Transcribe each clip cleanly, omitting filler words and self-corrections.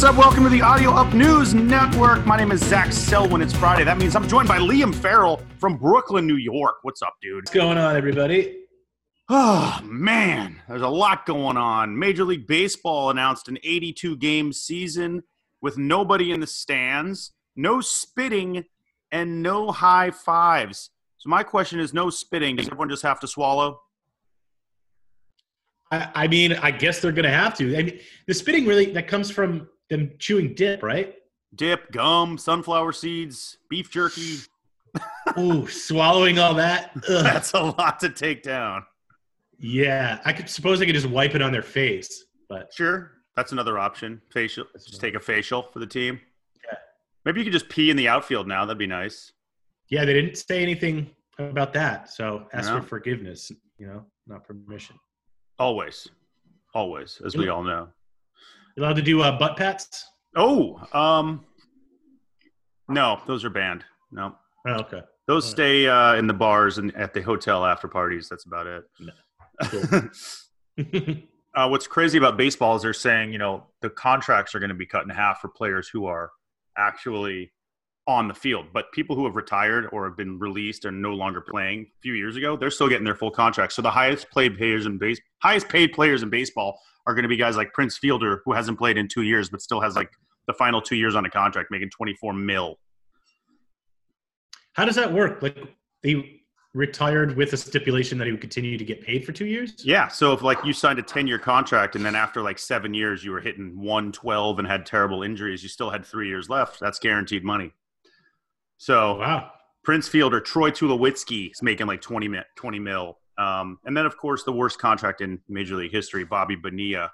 What's up? Welcome to the Audio Up News Network. My name is Zach Selwyn. It's Friday. That means I'm joined by Liam Farrell from Brooklyn, New York. What's up, dude? What's going on, everybody? Oh, man. There's a lot going on. Major League Baseball announced an 82-game season with nobody in the stands, no spitting, and no high fives. So my question is, no spitting. Does everyone just have to swallow? I mean, I guess they're going to have to. I mean, the spitting really, that comes from them chewing dip, right? Dip, gum, sunflower seeds, beef jerky. Ooh, swallowing all that. Ugh. That's a lot to take down. Yeah. I suppose I could just wipe it on their face. But sure. That's another option. Facial. Just take a facial for the team. Yeah. Maybe you could just pee in the outfield now. That'd be nice. Yeah, they didn't say anything about that. So ask for forgiveness, not permission. Always, as we all know. You allowed to do butt pats? Oh, no, those are banned. No. Oh, okay. Those stay in the bars and at the hotel after parties. That's about it. No. Cool. What's crazy about baseball is they're saying, the contracts are going to be cut in half for players who are actually on the field. But people who have retired or have been released and no longer playing a few years ago, they're still getting their full contracts. So the highest paid players in baseball are going to be guys like Prince Fielder, who hasn't played in 2 years, but still has like the final 2 years on a contract, making $24 million. How does that work? Like they retired with a stipulation that he would continue to get paid for 2 years? Yeah. So if like you signed a 10-year contract and then after like 7 years, you were hitting 112 and had terrible injuries, you still had 3 years left. That's guaranteed money. So wow. Prince Fielder, Troy Tulowitzki is making like $20 million. And then, of course, the worst contract in Major League history, Bobby Bonilla,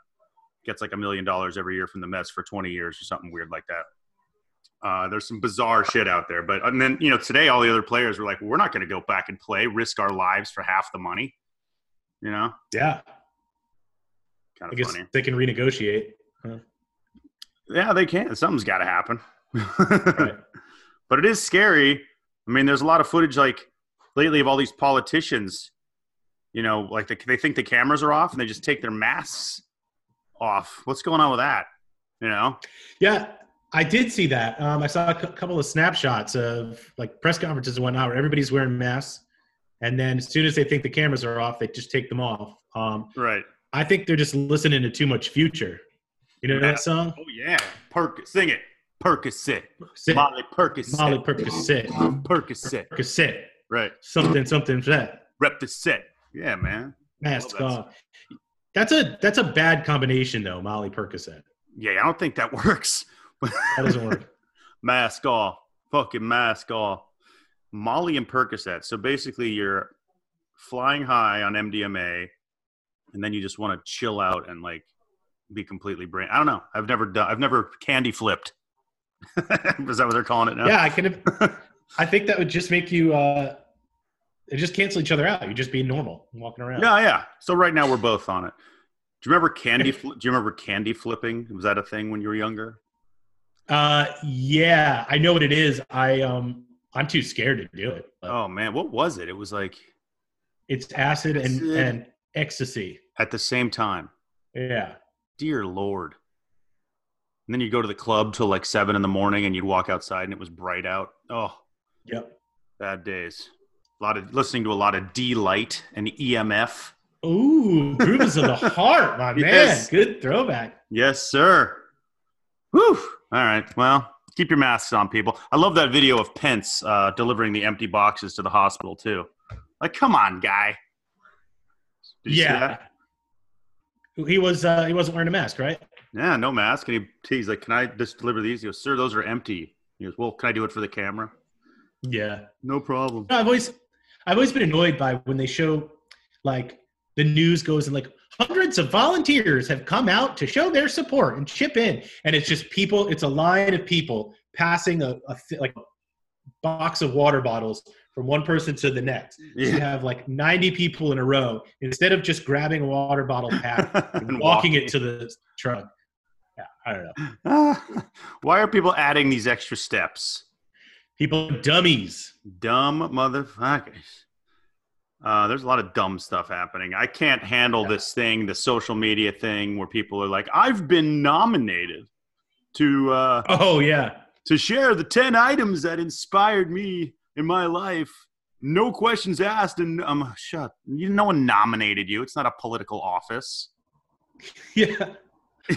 gets like $1 million every year from the Mets for 20 years or something weird like that. There's some bizarre shit out there. But and then, today all the other players were like, we're not going to go back and play, risk our lives for half the money. Yeah. Kind of funny. They can renegotiate. Huh? Yeah, they can. Something's got to happen. Right. But it is scary. I mean, there's a lot of footage like lately of all these politicians, like they think the cameras are off and they just take their masks off. What's going on with that? Yeah, I did see that. I saw a couple of snapshots of like press conferences and whatnot where everybody's wearing masks. And then as soon as they think the cameras are off, they just take them off. Right. I think they're just listening to too much Future. You know that song? Oh, yeah. Sing it. Percocet. Molly Percocet. Molly Percocet. Percocet. Percocet. Right. Something for that. Rep the set. Yeah, man. Mask off. That's a bad combination though, Molly Percocet. Yeah, I don't think that works. That doesn't work. Mask off. Fucking mask off. Molly and Percocet. So basically you're flying high on MDMA and then you just want to chill out and like be completely brain. I don't know. I've never candy flipped. Is that what they're calling it now? Yeah, I think that would just make you they just cancel each other out. You'd just be normal walking around. Yeah. So right now we're both on it. Do you remember candy flipping? Was that a thing when you were younger? Yeah, I know what it is. I'm too scared to do it. Oh man, what was it? It was like it's acid. And ecstasy at the same time. Yeah. Dear Lord. And then you go to the club till like 7 in the morning and you'd walk outside and it was bright out. Oh, yep. Bad days. Listening to a lot of D-Light and EMF. Ooh, grooves of the heart, my yes. Man. Good throwback. Yes, sir. Whew. All right. Well, keep your masks on, people. I love that video of Pence delivering the empty boxes to the hospital, too. Like, come on, guy. Did you see that? He wasn't wearing a mask, right? Yeah, no mask. And he's like, can I just deliver these? He goes, sir, those are empty. He goes, well, can I do it for the camera? Yeah. No problem. No, I've always been annoyed by when they show, like, the news goes and, like, hundreds of volunteers have come out to show their support and chip in. And it's just people, it's a line of people passing a box of water bottles from one person to the next. Yeah. You have like 90 people in a row instead of just grabbing a water bottle pack and walking it to the truck. Yeah, I don't know. Why are people adding these extra steps? People are dummies. Dumb motherfuckers. There's a lot of dumb stuff happening. I can't handle this thing, the social media thing where people are like, I've been nominated to share the 10 items that inspired me in my life. No questions asked, and no one nominated you. It's not a political office. Yeah.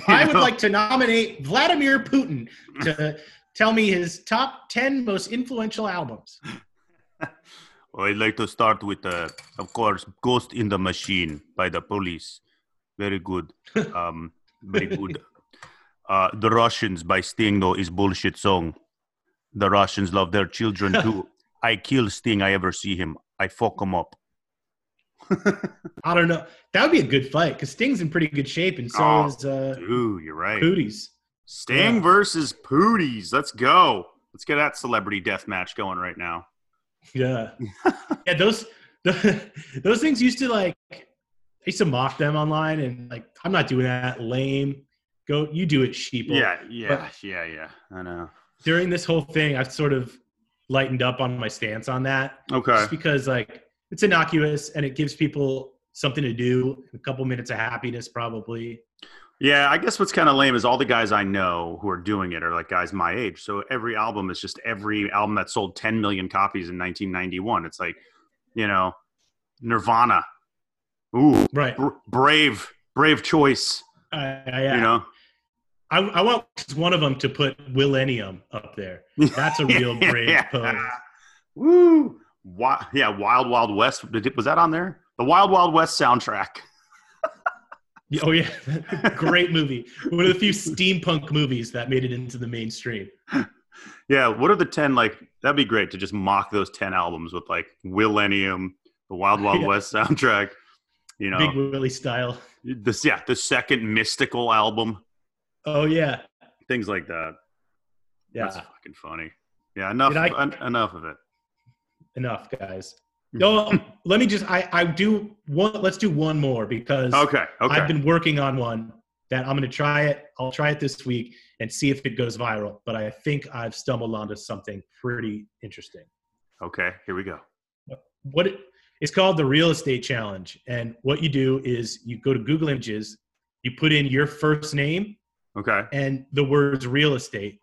I would like to nominate Vladimir Putin to tell me his top 10 most influential albums. Well, I'd like to start with, of course, Ghost in the Machine by The Police. Very good. Very good. The Russians by Sting, though, is bullshit song. The Russians love their children, too. I kill Sting, I ever see him. I fuck him up. I don't know. That would be a good fight because Sting's in pretty good shape, and so is dude, you're right. Pooties. Sting versus Pooties. Let's go. Let's get that celebrity death match going right now. Yeah. Yeah, those things used to, like, I used to mock them online, and, like, I'm not doing that. Lame. Go, you do it, sheeple. Yeah. I know. During this whole thing, I've sort of lightened up on my stance on that. Okay. Just because, like, it's innocuous and it gives people something to do. A couple minutes of happiness, probably. Yeah, I guess what's kind of lame is all the guys I know who are doing it are, like, guys my age. So every album is just every album that sold 10 million copies in 1991. It's like, you know, Nirvana. Ooh. Right. Brave choice. Yeah. You know? I want one of them to put Willennium up there. That's a real brave pose. Woo! Yeah, Wild Wild West. Was that on there? The Wild Wild West soundtrack. Oh, yeah. Great movie. One of the few steampunk movies that made it into the mainstream. Yeah, what are the 10, like, that'd be great to just mock those 10 albums with, like, Willennium, the Wild Wild West soundtrack. You know, Big Willie style. The second mystical album. Oh, yeah. Things like that. Yeah. That's fucking funny. Yeah, enough of it. Enough, guys. No, let me just, let's do one more because okay. I've been working on one that I'm going to try it. I'll try it this week and see if it goes viral. But I think I've stumbled onto something pretty interesting. Okay, here we go. It's called the Real Estate Challenge. And what you do is you go to Google Images, you put in your first name, okay, and the words real estate,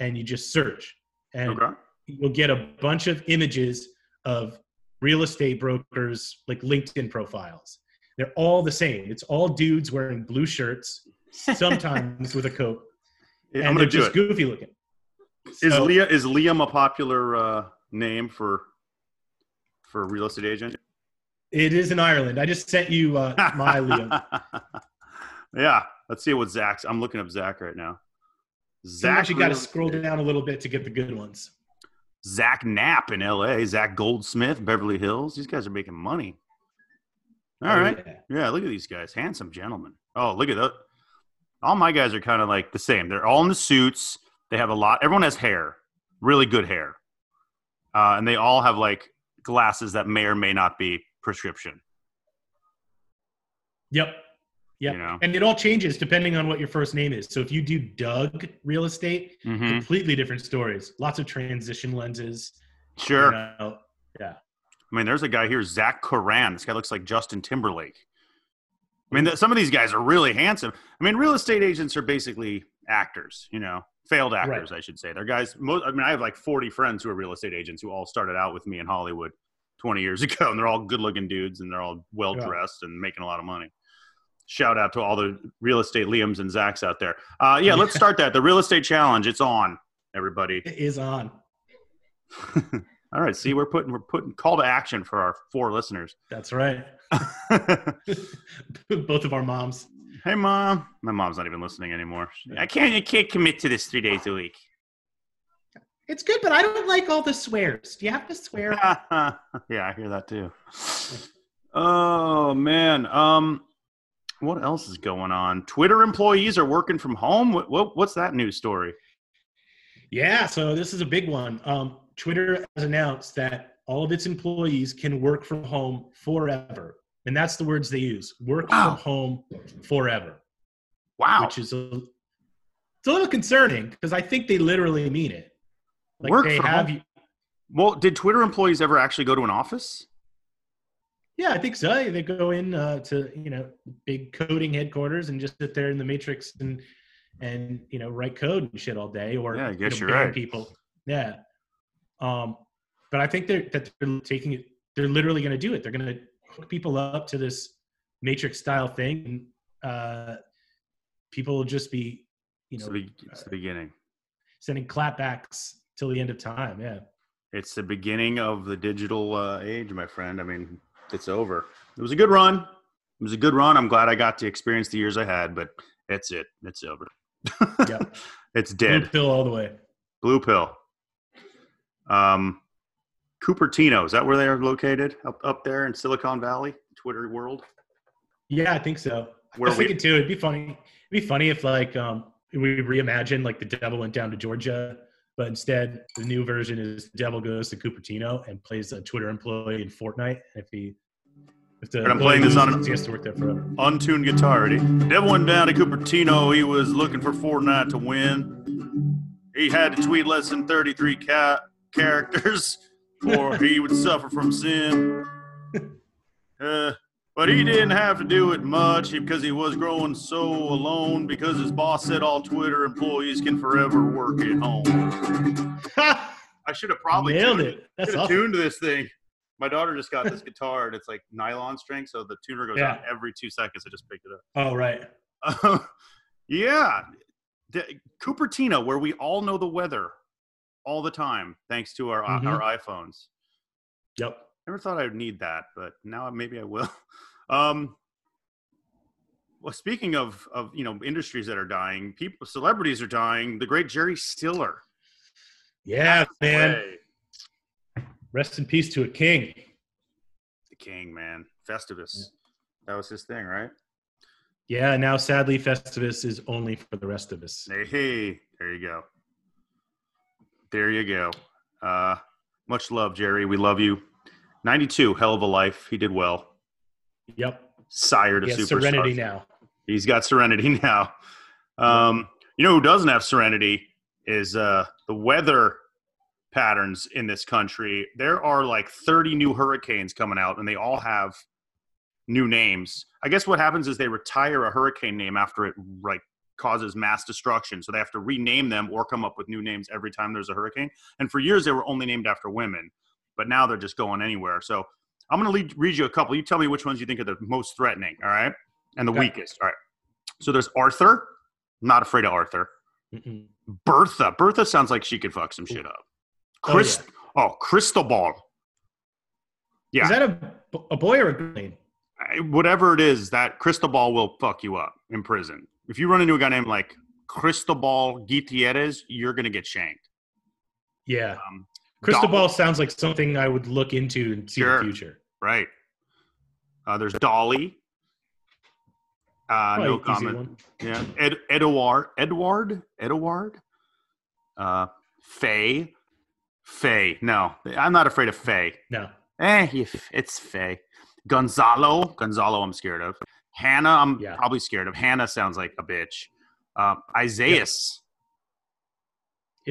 and you just search. And you'll get a bunch of images of real estate brokers, like LinkedIn profiles. They're all the same. It's all dudes wearing blue shirts, sometimes with a coat. Yeah, and they're just goofy looking. So, is Liam a popular name for a real estate agent? It is in Ireland. I just sent you my Liam. Yeah. Let's see what Zach's. I'm looking up Zach right now. Zach, you got to scroll down a little bit to get the good ones. Zach Knapp in L.A. Zach Goldsmith, Beverly Hills. These guys are making money. All right. Yeah, look at these guys. Handsome gentlemen. Oh, look at that. All my guys are kind of like the same. They're all in the suits. They have a lot. Everyone has hair. Really good hair. And they all have, like, glasses that may or may not be prescription. Yep. Yeah, you know? And it all changes depending on what your first name is. So if you do Doug Real Estate, completely different stories. Lots of transition lenses. Sure. You know? Yeah. I mean, there's a guy here, Zach Coran. This guy looks like Justin Timberlake. I mean, some of these guys are really handsome. I mean, real estate agents are basically actors, you know, failed actors, I should say. They're guys. I have like 40 friends who are real estate agents who all started out with me in Hollywood 20 years ago, and they're all good-looking dudes, and they're all well-dressed and making a lot of money. Shout out to all the real estate Liams and Zachs out there. Yeah, let's start that. The Real Estate Challenge. It's on, everybody. It is on. All right. See, we're putting call to action for our 4 listeners. That's right. Both of our moms. Hey, Mom. My mom's not even listening anymore. I can't commit to this 3 days a week. It's good, but I don't like all the swears. Do you have to swear? Yeah, I hear that too. Oh, man. What else is going on? Twitter employees are working from home. What's that news story? Yeah, so this is a big one. Twitter has announced that all of its employees can work from home forever. And that's the words they use. Work from home forever. Wow. Which is it's a little concerning because I think they literally mean it. Like, work from home? Well, did Twitter employees ever actually go to an office? Yeah, I think so. They go in to big coding headquarters and just sit there in the matrix and and, you know, write code and shit all day, or yeah, I guess you know, you're right. People. Yeah. But I think they're taking it. They're literally going to do it. They're going to hook people up to this Matrix style thing. And, people will just be, you know, it's the beginning, sending clapbacks till the end of time. Yeah. It's the beginning of the digital age, my friend. I mean, it's over. It was a good run. It was a good run. I'm glad I got to experience the years I had, but that's it. It's over. Yeah. It's dead. Blue pill all the way. Blue pill. Cupertino, is that where they are located? Up there in Silicon Valley, Twitter world? Yeah, I think so. Where I was thinking too, it'd be funny. It'd be funny if like we reimagine like The Devil Went Down to Georgia, but instead the new version is The Devil Goes to Cupertino and plays a Twitter employee in Fortnite. And I'm playing this on an untuned guitar already. The devil went down to Cupertino. He was looking for Fortnite to win. He had to tweet less than 33 characters, or he would suffer from sin. But he didn't have to do it much because he was growing so alone because his boss said all Twitter employees can forever work at home. I should have probably nailed it. That's awesome. Tuned this thing. My daughter just got this guitar, and it's like nylon string, so the tuner goes out every 2 seconds. I just picked it up. Oh, right. Yeah. Cupertino, where we all know the weather all the time, thanks to our iPhones. Yep. Never thought I would need that, but now maybe I will. Well, speaking of you know, industries that are dying, celebrities are dying. The great Jerry Stiller. Yeah, man. Rest in peace to a king. The king, man. Festivus. Yeah. That was his thing, right? Yeah, now sadly Festivus is only for the rest of us. Hey, there you go. There you go. Much love, Jerry. We love you. 92, hell of a life. He did well. Yep. Sire to superstar. Serenity now. He's got serenity now. You know who doesn't have serenity is the weather patterns in this country. There are like 30 new hurricanes coming out, and they all have new names. I guess what happens is they retire a hurricane name after it like causes mass destruction, so they have to rename them or come up with new names every time there's a hurricane. And for years they were only named after women, but now they're just going anywhere. So I'm going to read you a couple. You tell me which ones you think are the most threatening, all right, and the weakest. All right, so there's Arthur. I'm not afraid of Arthur. Mm-mm. Bertha sounds like she could fuck some shit up. Cristobal. Yeah. Is that a boy or a girl name? Whatever it is, that Cristobal will fuck you up in prison. If you run into a guy named like Cristobal Gutierrez, you're going to get shanked. Yeah. Cristobal sounds like something I would look into and see in the future. Right. There's Dolly. No comment. One. Yeah. Edward. Faye. No, I'm not afraid of Faye. No. It's Faye. Gonzalo, I'm scared of. Hannah, I'm probably scared of. Hannah sounds like a bitch. Isaiah. Is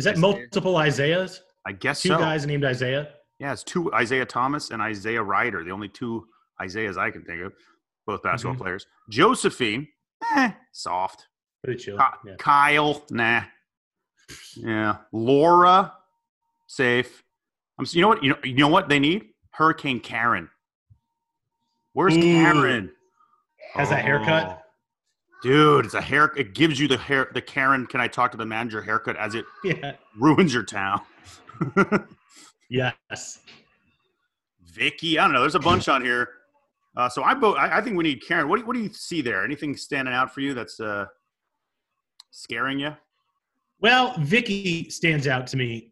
that multiple Isaiahs? I guess two guys named Isaiah? Yeah, it's two, Isaiah Thomas and Isaiah Ryder, the only two Isaiahs I can think of, both basketball players. Josephine, soft. Pretty chill. Kyle, nah. Yeah. Laura, safe. You know what? You know what they need? Hurricane Karen. Where's Karen? Has a haircut? Dude, it's a hair. It gives you the Karen. Can I talk to the manager? Haircut as it ruins your town. Yes. Vicky, I don't know. There's a bunch on here. So I think we need Karen. What do you see there? Anything standing out for you that's scaring you? Well, Vicky stands out to me.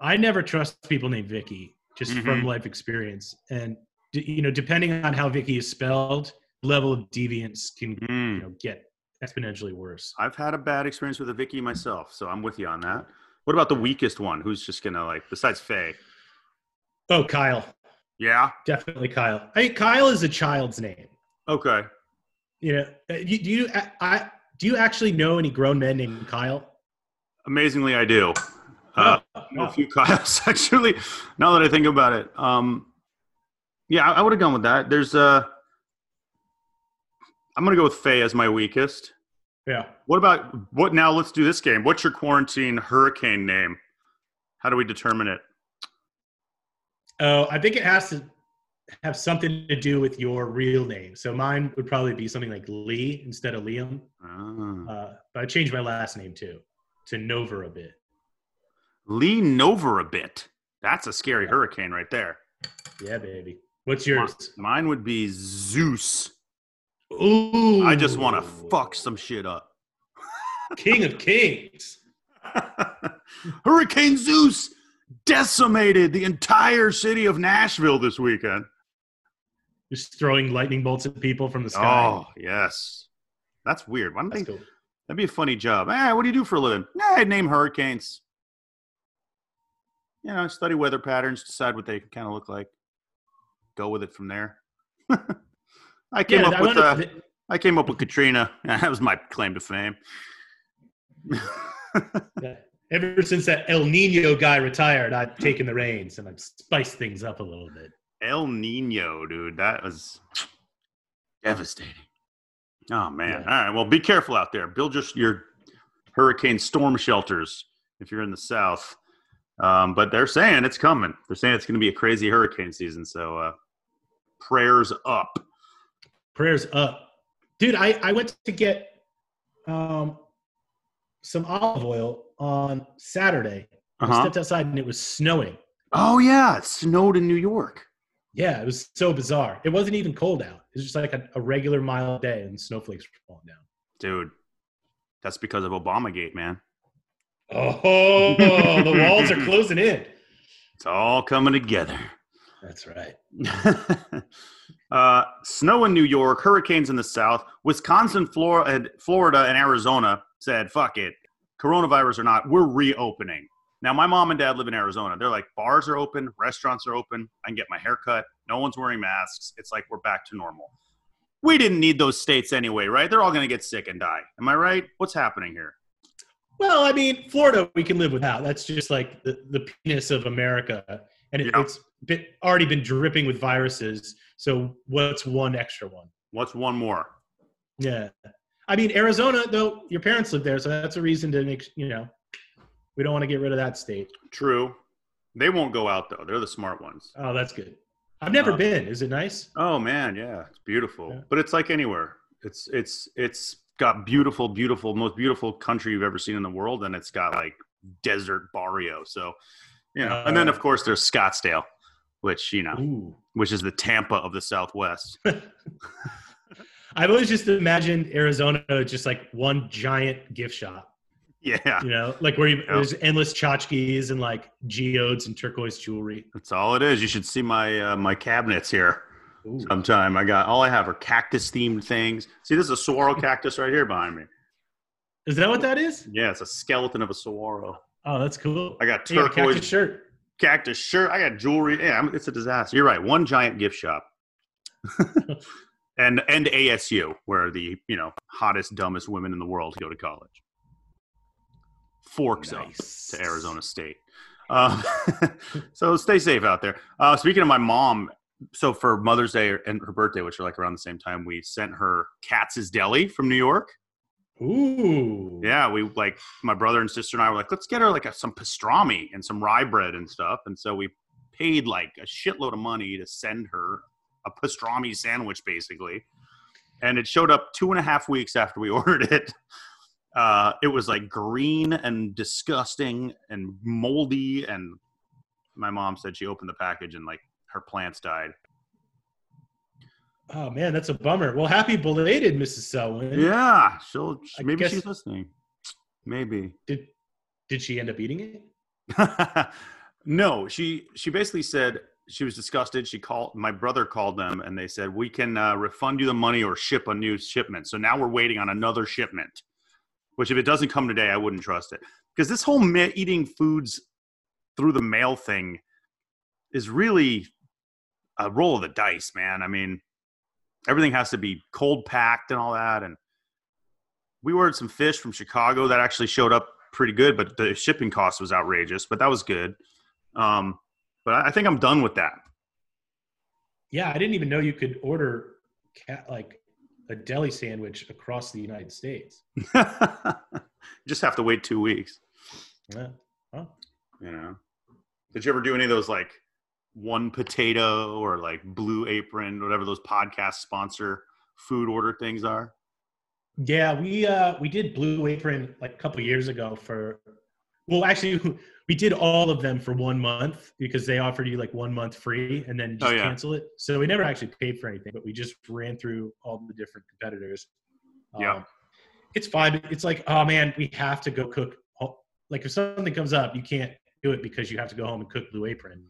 I never trust people named Vicky, just from life experience. And, you know, depending on how Vicky is spelled, level of deviance can get exponentially worse. I've had a bad experience with a Vicky myself, so I'm with you on that. What about the weakest one? Who's just going to, like, besides Faye? Oh, Kyle. Yeah? Definitely Kyle. I mean, Kyle is a child's name. Okay. You know, do you actually know any grown men named Kyle? Amazingly, I do. A few Kyles, actually, now that I think about it. I would have gone with that. I'm going to go with Faye as my weakest. Yeah. Now let's do this game. What's your quarantine hurricane name? How do we determine it? Oh, I think it has to have something to do with your real name. So mine would probably be something like Lee instead of Liam. Ah. But I changed my last name too to Novorabit. Lee Novorabit. That's a scary hurricane right there. Yeah, baby. What's yours? Mine would be Zeus. Ooh. I just want to fuck some shit up. King of Kings. Hurricane Zeus decimated the entire city of Nashville this weekend. Just throwing lightning bolts at people from the sky. Oh, yes. That's weird. Cool. That'd be a funny job. Hey, what do you do for a living? I'd name hurricanes. You know, study weather patterns, decide what they kind of look like. Go with it from there. I came up with Katrina. That was my claim to fame. Ever since that El Nino guy retired, I've taken the reins and I've spiced things up a little bit. El Nino, dude, that was devastating. Oh man! Yeah. All right, well, be careful out there. Build your hurricane storm shelters if you're in the South. But they're saying it's coming. They're saying it's going to be a crazy hurricane season. So prayers up. Prayers up. Dude, I went to get some olive oil on Saturday. I stepped outside and it was snowing. Oh, yeah. It snowed in New York. Yeah, it was so bizarre. It wasn't even cold out. It was just like a regular mild day and snowflakes were falling down. Dude, that's because of Obamagate, man. Oh, the walls are closing in. It's all coming together. That's right. Snow in New York, hurricanes in the South, Wisconsin, Florida, and Arizona said, fuck it, coronavirus or not, we're reopening. Now, my mom and dad live in Arizona. They're like, bars are open, restaurants are open, I can get my hair cut, no one's wearing masks. It's like we're back to normal. We didn't need those states anyway, right? They're all going to get sick and die. Am I right? What's happening here? Well, I mean, Florida, we can live without. That's just like the penis of America. And it's already been dripping with viruses. So what's one extra one? What's one more? Yeah. I mean, Arizona, though, your parents live there. So that's a reason to make, we don't want to get rid of that state. True. They won't go out, though. They're the smart ones. Oh, that's good. I've never been. Is it nice? Oh, man. Yeah. It's beautiful. Yeah. But it's like anywhere. It's got beautiful, beautiful, most beautiful country you've ever seen in the world. And it's got like desert barrio. So, and then of course there's Scottsdale, which, which is the Tampa of the Southwest. I've always just imagined Arizona just like one giant gift shop. Yeah. Like where there's endless tchotchkes and like geodes and turquoise jewelry. That's all it is. You should see my cabinets here. Ooh. Sometime all I have are cactus themed things. See, this is a saguaro cactus right here behind me. Is that what that is? Yeah, it's a skeleton of a saguaro. Oh, that's cool. I got turquoise cactus shirt. I got jewelry. Yeah, it's a disaster. You're right. One giant gift shop, and ASU, where the hottest, dumbest women in the world go to college. Forks up to Arizona State. So stay safe out there. Speaking of my mom. So for Mother's Day and her birthday, which are like around the same time, we sent her Katz's Deli from New York. Ooh. Yeah, we like my brother and sister and I were like, let's get her like some pastrami and some rye bread and stuff. And so we paid like a shitload of money to send her a pastrami sandwich, basically. And it showed up 2.5 weeks after we ordered it. It was like green and disgusting and moldy. And my mom said she opened the package and like, her plants died. Oh man, that's a bummer. Well, happy belated, Mrs. Selwyn. Yeah, maybe she's listening. Maybe. Did she end up eating it? No, she basically said she was disgusted. My brother called them and they said we can refund you the money or ship a new shipment. So now we're waiting on another shipment. Which if it doesn't come today, I wouldn't trust it because this whole eating foods through the mail thing is really a roll of the dice, man. I mean, everything has to be cold packed and all that. And we ordered some fish from Chicago that actually showed up pretty good, but the shipping cost was outrageous, but that was good. But I think I'm done with that. Yeah. I didn't even know you could order a deli sandwich across the United States. You just have to wait 2 weeks. Yeah. Huh. You know, did you ever do any of those like One Potato or like Blue Apron, whatever those podcast sponsor food order things are? Yeah, we did Blue Apron like a couple years ago for, well, actually we did all of them for 1 month because they offered you like 1 month free and then just cancel it. So we never actually paid for anything, but we just ran through all the different competitors. Yeah. It's fine. It's like, oh man, we have to go cook. Like if something comes up, you can't do it because you have to go home and cook Blue Apron.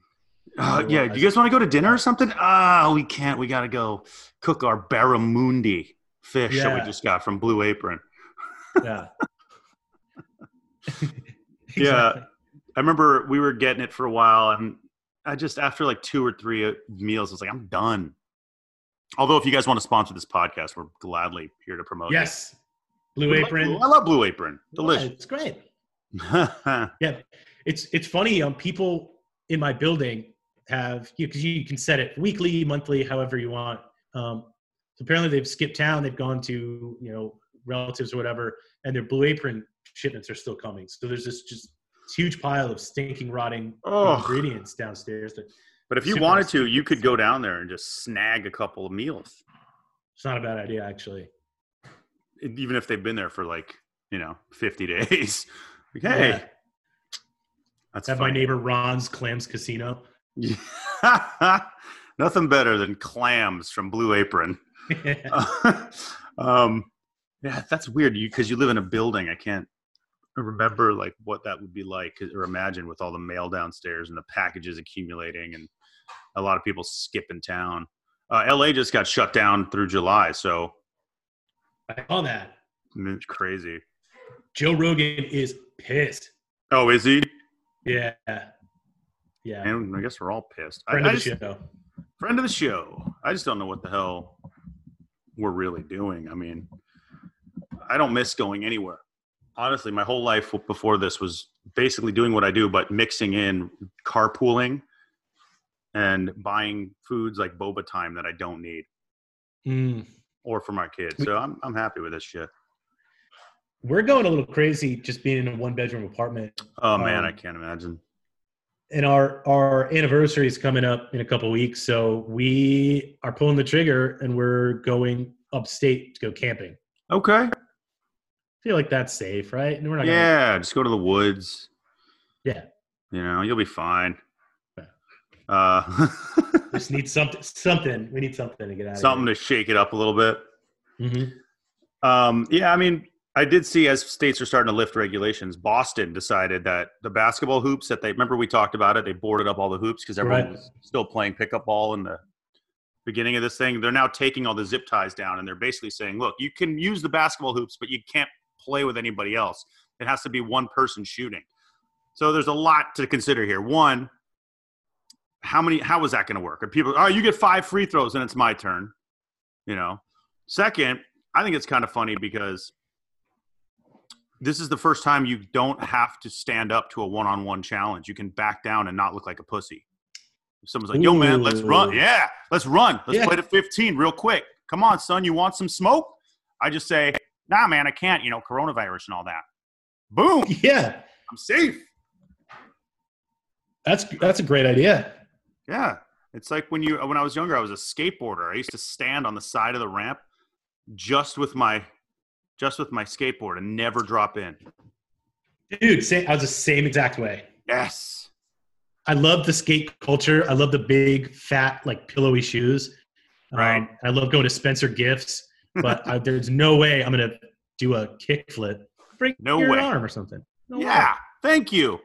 Yeah. Do you guys want to go to dinner or something? We can't. We got to go cook our barramundi fish that we just got from Blue Apron. Yeah. Exactly. Yeah. I remember we were getting it for a while, and I just, after like 2 or 3 meals, I was like, I'm done. Although if you guys want to sponsor this podcast, we're gladly here to promote it. Blue Apron. I love Blue Apron. Delicious. Yeah, it's great. Yeah. It's funny. People in my building have, because you can set it weekly, monthly, however you want. So apparently they've skipped town. They've gone to, you know, relatives or whatever, and their Blue Apron shipments are still coming. So there's this just huge pile of stinking, rotting ingredients downstairs. But if you wanted to, you could go down there and just snag a couple of meals. It's not a bad idea, actually. Even if they've been there for like, you know, 50 days. Like, hey. Yeah. That's my neighbor Ron's Clams Casino. Yeah. Nothing better than clams from Blue Apron. Yeah, that's weird because you live in a building. I can't remember like what that would be like or imagine with all the mail downstairs and the packages accumulating and a lot of people skipping town. LA just got shut down through July, so I saw that. It's crazy. Joe Rogan is pissed. Oh, is he? Yeah. Yeah. And I guess we're all pissed. Friend of the show. I just don't know what the hell we're really doing. I mean, I don't miss going anywhere. Honestly, my whole life before this was basically doing what I do, but mixing in carpooling and buying foods like boba time that I don't need or for my kids. So I'm happy with this shit. We're going a little crazy just being in a one-bedroom apartment. Oh, man, I can't imagine. And our anniversary is coming up in a couple of weeks, so we are pulling the trigger, and we're going upstate to go camping. Okay. I feel like that's safe, right? And we're not just go to the woods. Yeah. You know, you'll be fine. Yeah. Just need something. We need something to get out of here. Something to shake it up a little bit. Mm-hmm. Yeah, I mean, I did see as states are starting to lift regulations, Boston decided that the basketball hoops that they – remember we talked about it. They boarded up all the hoops because everyone was still playing pickup ball in the beginning of this thing. They're now taking all the zip ties down, and they're basically saying, look, you can use the basketball hoops, but you can't play with anybody else. It has to be one person shooting. So there's a lot to consider here. One, how is that going to work? Are people – oh, you get 5 free throws, and it's my turn, you know. Second, I think it's kind of funny because – this is the first time you don't have to stand up to a one-on-one challenge. You can back down and not look like a pussy. If someone's like, yo, man, let's run. Yeah, let's run. Let's play to 15 real quick. Come on, son, you want some smoke? I just say, nah, man, I can't, you know, coronavirus and all that. Boom. Yeah. I'm safe. That's a great idea. Yeah. It's like when I was younger, I was a skateboarder. I used to stand on the side of the ramp just with my skateboard and never drop in. Dude, I was the same exact way. Yes. I love the skate culture. I love the big, fat, like pillowy shoes. Right. I love going to Spencer Gifts, but there's no way I'm going to do a kickflip. Break your arm or something. No way. Thank you.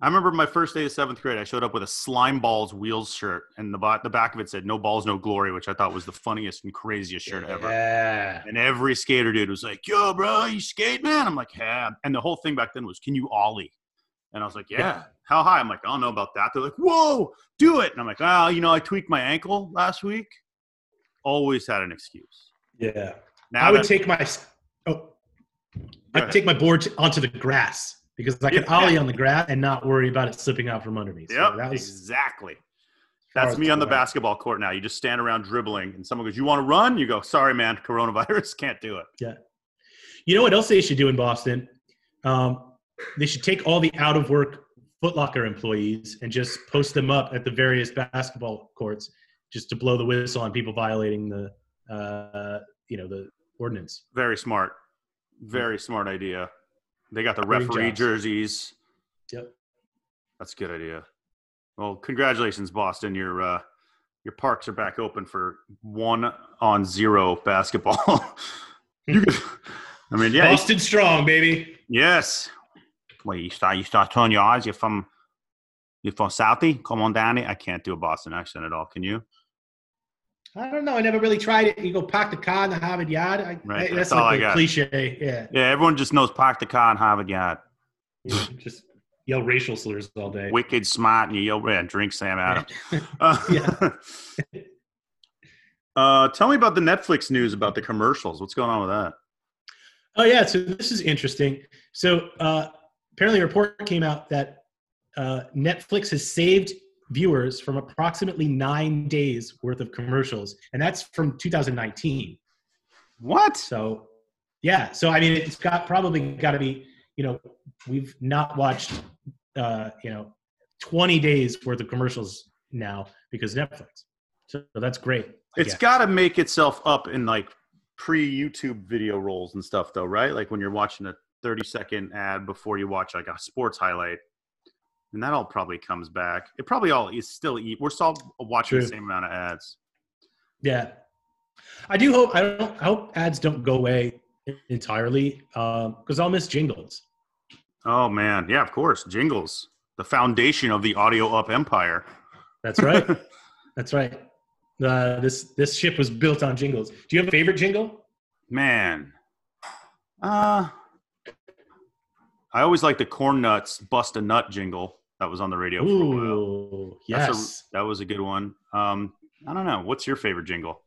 I remember my first day of 7th grade, I showed up with a Slime Balls Wheels shirt, and the back of it said, "No Balls, No Glory," which I thought was the funniest and craziest shirt ever. And every skater dude was like, yo, bro, you skate, man? I'm like, yeah. And the whole thing back then was, can you ollie? And I was like, yeah. How high? I'm like, I don't know about that. They're like, whoa, do it. And I'm like, you know, I tweaked my ankle last week. Always had an excuse. Yeah. Now I would take my board onto the grass. Because I could ollie on the grass and not worry about it slipping out from under me. So exactly. That's me on the basketball court now. You just stand around dribbling, and someone goes, "You want to run?" You go, "Sorry, man, coronavirus, can't do it." Yeah. You know what else they should do in Boston? They should take all the out-of-work Foot Locker employees and just post them up at the various basketball courts, just to blow the whistle on people violating the, the ordinance. Very smart. Very smart idea. They got the referee jerseys. Yep. That's a good idea. Well, congratulations, Boston. Your parks are back open for 1-0 basketball. Boston strong, baby. Yes. Wait, you start turning your eyes. You're from Southie. Come on down here. I can't do a Boston accent at all. Can you? I don't know. I never really tried it. You go park the car in the Harvard Yard. That's all like I got. Cliche. Yeah. Yeah. Everyone just knows park the car in Harvard Yard. Yeah, just yell racial slurs all day. Wicked smart, and you yell and drink Sam Adams. Yeah. Tell me about the Netflix news about the commercials. What's going on with that? Oh yeah. So this is interesting. So apparently a report came out that Netflix has saved viewers from approximately 9 days worth of commercials, and that's from 2019. What? So, yeah. So I mean, it's probably got to be, we've not watched 20 days worth of commercials now because of Netflix. So that's great. It's got to make itself up in like pre-YouTube video rolls and stuff, though, right? Like when you're watching a 30-second ad before you watch like a sports highlight. And that all probably comes back. It probably all is still – we're still watching the same amount of ads. Yeah. I hope ads don't go away entirely because I'll miss jingles. Oh, man. Yeah, of course. Jingles, the foundation of the Audio Up empire. That's right. That's right. This ship was built on jingles. Do you have a favorite jingle? Man. I always like the Corn Nuts Bust a Nut jingle that was on the radio for a while. Yes. That was a good one. I don't know. What's your favorite jingle?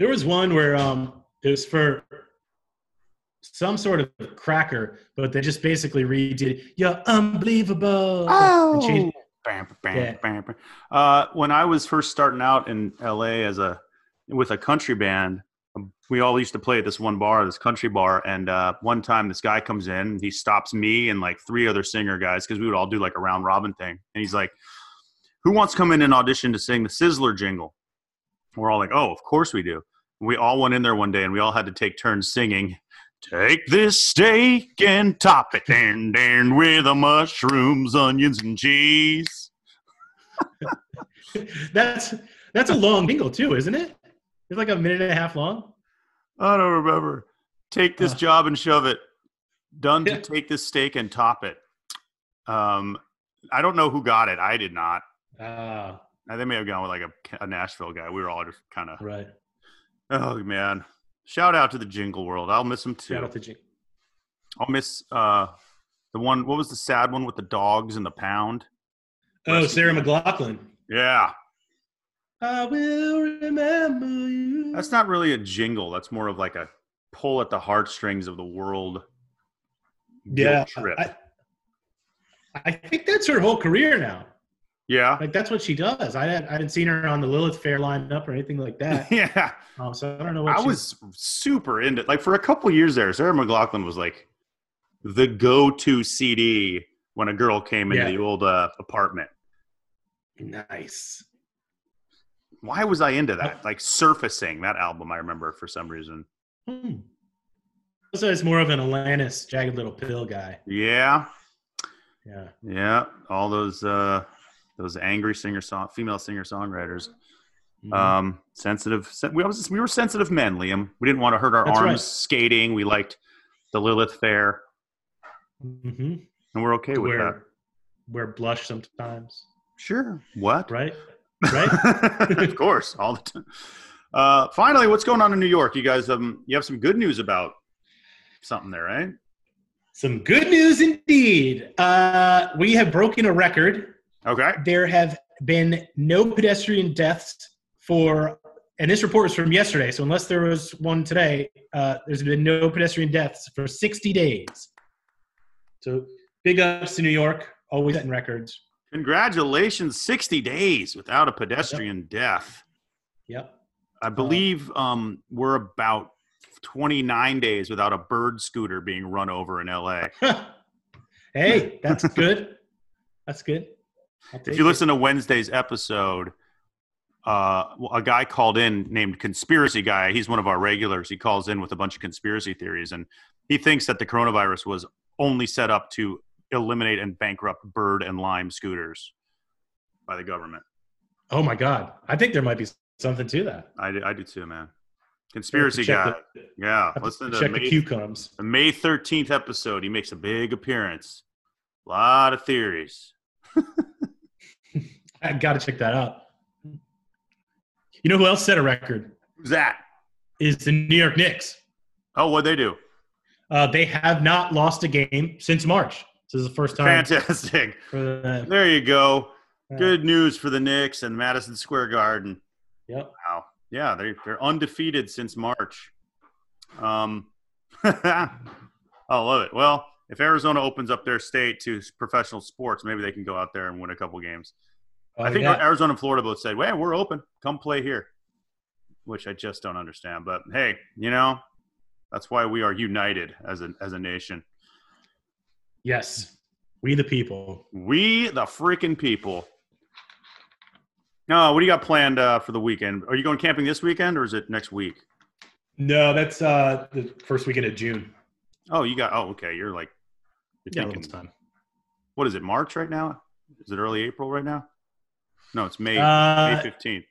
There was one where it was for some sort of cracker, but they just basically redid, "You're unbelievable." Oh. Bam. When I was first starting out in LA with a country band, we all used to play at this country bar. And one time this guy comes in, he stops me and like three other singer guys, because we would all do like a round robin thing. And he's like, "Who wants to come in and audition to sing the Sizzler jingle?" We're all like, "Oh, of course we do." And we all went in there one day and we all had to take turns singing, "Take this steak and top it, and with the mushrooms, onions, and cheese." That's a long jingle too, isn't it? It's like a minute and a half long. I don't remember. "Take this job and shove it. Done to take this steak and top it." I don't know who got it. I did not. They may have gone with like a Nashville guy. We were all just kind of right. Oh man! Shout out to the jingle world. I'll miss them too. Shout out to jingle. I'll miss the one. What was the sad one with the dogs and the pound? Oh, Sarah McLachlan. Yeah. "I will remember you." That's not really a jingle. That's more of like a pull at the heartstrings of the world. Yeah. Trip. I think that's her whole career now. Yeah. Like that's what she does. I hadn't seen her on the Lilith Fair lined up or anything like that. Yeah. So I don't know. I was super into it. Like for a couple years there, Sarah McLachlan was like the go-to CD when a girl came into the old apartment. Nice. Why was I into that? Like Surfacing, that album I remember for some reason. So it's more of an Alanis, Jagged Little Pill guy. Yeah. Yeah. Yeah. All those angry female singer-songwriters. Mm-hmm. Sensitive. We were sensitive men, Liam. We didn't want to hurt our arms skating. We liked the Lilith Fair. Mm-hmm. And we're okay with that. Wear blush sometimes. Sure. What? Right? Of course, all the time. Finally, what's going on in New York? You guys, you have some good news about something there, right? Some good news indeed. We have broken a record. Okay. There have been no pedestrian deaths and this report is from yesterday, so unless there was one today, there's been no pedestrian deaths for 60 days. So big ups to New York, always setting records. Congratulations, 60 days without a pedestrian death. Yep. I believe we're about 29 days without a bird scooter being run over in LA. Hey, that's good. That's good. If you listen to Wednesday's episode, a guy called in named Conspiracy Guy. He's one of our regulars. He calls in with a bunch of conspiracy theories, and he thinks that the coronavirus was only set up to eliminate and bankrupt Bird and Lime scooters by the government. Oh, my God. I think there might be something to that. I do too, man. Conspiracy Guy. Yeah. Listen to the May 13th episode. He makes a big appearance. A lot of theories. I got to check that out. You know who else set a record? Who's that? Is the New York Knicks. Oh, what'd they do? They have not lost a game since March. This is the first time. Fantastic. There you go. Good news for the Knicks and Madison Square Garden. Yep. Wow. Yeah, they're undefeated since March. I love it. Well, if Arizona opens up their state to professional sports, maybe they can go out there and win a couple games. Oh, I think Arizona and Florida both said, well, we're open. Come play here, which I just don't understand. But, hey, you know, that's why we are united as a nation. Yes. We the people. We the freaking people. No, what do you got planned for the weekend? Are you going camping this weekend or is it next week? No, that's the first weekend of June. Oh, you got – oh, okay. You're like – yeah, it's time. What is it, March right now? Is it early April right now? No, it's May 15th.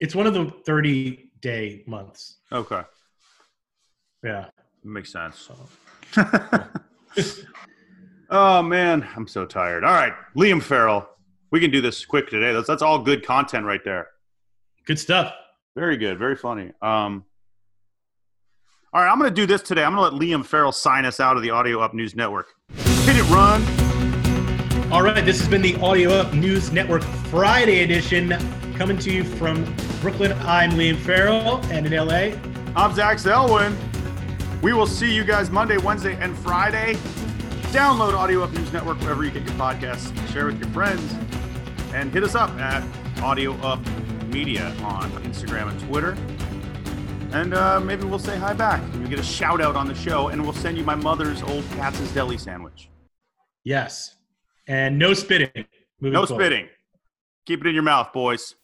It's one of the 30-day months. Okay. Yeah. Makes sense. Oh, man. I'm so tired. All right. Liam Farrell. We can do this quick today. That's all good content right there. Good stuff. Very good. Very funny. All right. I'm going to do this today. I'm going to let Liam Farrell sign us out of the Audio Up News Network. Hit it, Ron. All right. This has been the Audio Up News Network Friday edition. Coming to you from Brooklyn, I'm Liam Farrell. And in L.A., I'm Zach Selwyn. We will see you guys Monday, Wednesday, and Friday. Download Audio Up News Network wherever you get your podcasts. Share with your friends. And hit us up at Audio Up Media on Instagram and Twitter. And maybe we'll say hi back. You'll get a shout out on the show. And we'll send you my mother's old Katz's Deli sandwich. Yes. And no spitting. Moving forward. Spitting. Keep it in your mouth, boys.